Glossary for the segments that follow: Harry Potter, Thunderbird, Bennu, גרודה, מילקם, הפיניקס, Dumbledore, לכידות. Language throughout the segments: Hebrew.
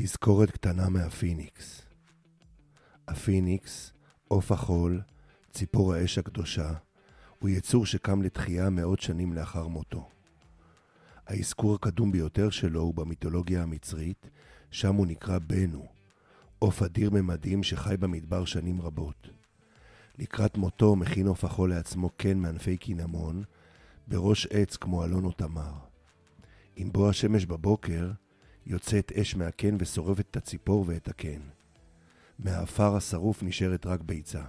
תזכורת קטנה מהפיניקס. הפיניקס, עוף החול, ציפור האש הקדושה, הוא יצור שקם לתחייה מאות שנים לאחר מותו. האזכור הקדום ביותר שלו הוא במיתולוגיה המצרית, שם הוא נקרא בנו, עוף אדיר ממדים שחי במדבר שנים רבות. לקראת מותו מכין עוף החול לעצמו קן מענפי קינמון, בראש עץ כמו אלון או תמר. עם בוא השמש בבוקר, יוצאת אש מהקן ושורפת את הציפור ואת הקן. מהאפר השרוף נשארת רק ביצה.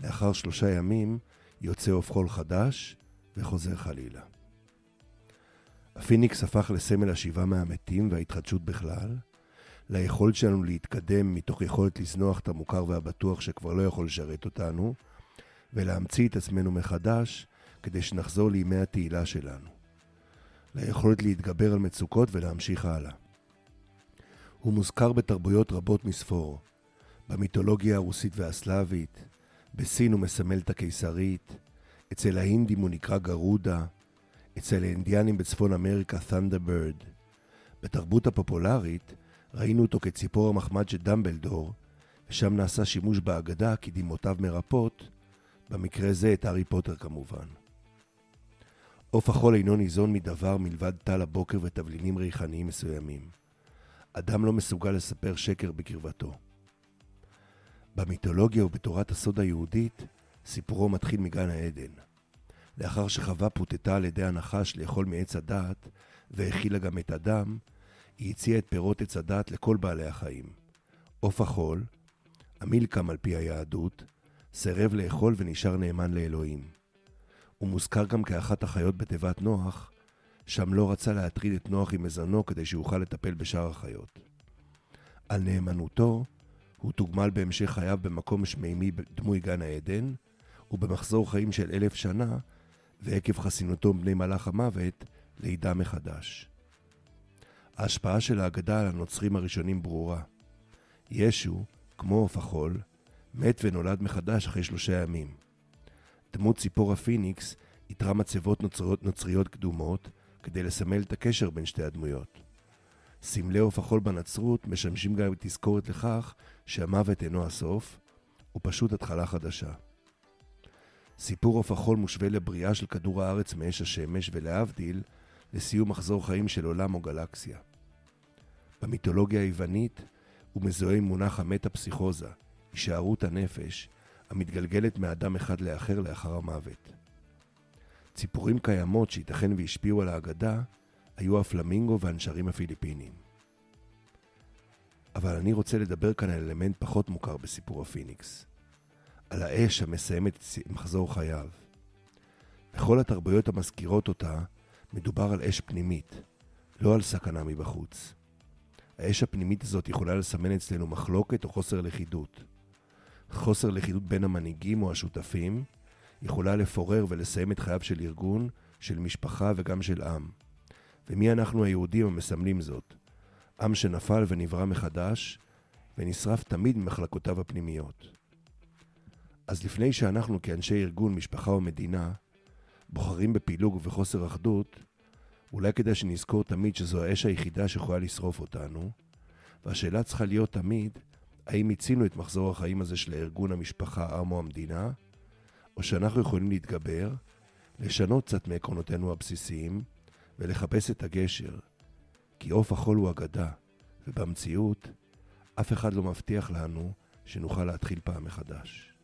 לאחר 3 ימים יוצא עוף חול חדש וחוזר חלילה. הפיניקס הפך לסמל השיבה מהמתים וההתחדשות בכלל, ליכולת שלנו להתקדם מתוך יכולת לזנוח את המוכר והבטוח שכבר לא יכול לשרת אותנו, ולהמציא את עצמנו מחדש כדי שנחזור לימי התהילה שלנו. ליכולת להתגבר על מצוקות ולהמשיך הלאה. הוא מוזכר בתרבויות רבות מספור, במיתולוגיה הרוסית והסלאבית, בסין הוא מסמל את הקיסרית, אצל ההינדים הוא נקרא גרודה, אצל האינדיאנים בצפון אמריקה Thunderbird. בתרבות הפופולרית ראינו אותו כציפור המחמד של דמבלדור, ושם נעשה שימוש באגדה כי דמעותיו מרפות, במקרה זה את הארי פוטר כמובן. עוף החול אינו ניזון מדבר מלבד טל הבוקר ותבלינים ריחניים מסוימים. אדם לא מסוגל לספר שקר בקרבתו. במיתולוגיה ובתורת הסוד היהודית, סיפורו מתחיל מגן העדן. לאחר שחווה פוטטה על ידי הנחש לאכול מעץ הדעת, והכילה גם את אדם, היא הציעה את פירות עץ הדעת לכל בעלי החיים. עוף החול, המילקם על פי היהדות, סירב לאכול ונשאר נאמן לאלוהים. הוא מוזכר גם כאחת החיות בתיבת נוח, שם לא רצה להטריד את נוח עם מזונו כדי שיוכל לטפל בשאר החיות. על נאמנותו, הוא תוגמל בהמשך חייו במקום שמימי דמוי גן העדן, ובמחזור חיים של 1000 שנה, ועקב חסינותו בני מלאך המוות, לידה מחדש. ההשפעה של ההגדה על הנוצרים הראשונים ברורה. ישו, כמו עוף החול, מת ונולד מחדש אחרי 3 ימים. דמות ציפור הפיניקס יתרה מצבות נוצריות קדומות כדי לסמל את הקשר בין שתי הדמויות. סמלי עוף החול בנצרות משמשים גם בתזכורת לכך שהמוות אינו הסוף, הוא פשוט התחלה חדשה. סיפור עוף החול מושווה לבריאה של כדור הארץ מאש השמש ולהבדיל לסיום מחזור חיים של עולם או גלקסיה. במיתולוגיה היוונית הוא מזוהה עם מונח המטה-פסיכוזה, הישארות הנפש, המתגלגלת מאדם אחד לאחר לאחר המוות. ציפורים קיימות שייתכן והשפיעו על ההגדה היו הפלמינגו והנשרים הפיליפינים. אבל אני רוצה לדבר כאן על אלמנט פחות מוכר בסיפור הפיניקס, על האש המסיימת מחזור חייו. בכל התרבויות המזכירות אותה מדובר על אש פנימית, לא על סכנה מבחוץ. האש הפנימית הזאת יכולה לסמן אצלנו מחלוקת או חוסר לכידות. חוסר לכידות בין המנהיגים או השותפים יכולה לפורר ולסיים את חייו של ארגון, של משפחה וגם של עם. ומי אנחנו היהודים המסמלים זאת? עם שנפל ונברא מחדש ונשרף תמיד ממחלקותיו הפנימיות. אז לפני שאנחנו כאנשי ארגון, משפחה או מדינה בוחרים בפילוג ובחוסר אחדות, אולי כדאי שנזכור תמיד שזו האש היחידה שיכולה לשרוף אותנו, והשאלה צריכה להיות תמיד האם הצינו את מחזור החיים הזה של הארגון, המשפחה, העם או המדינה, או שאנחנו יכולים להתגבר, לשנות קצת מעקרונותינו הבסיסיים, ולחפש את הגשר, כי עוף החול הוא אגדה, ובמציאות אף אחד לא מבטיח לנו שנוכל להתחיל פעם מחדש.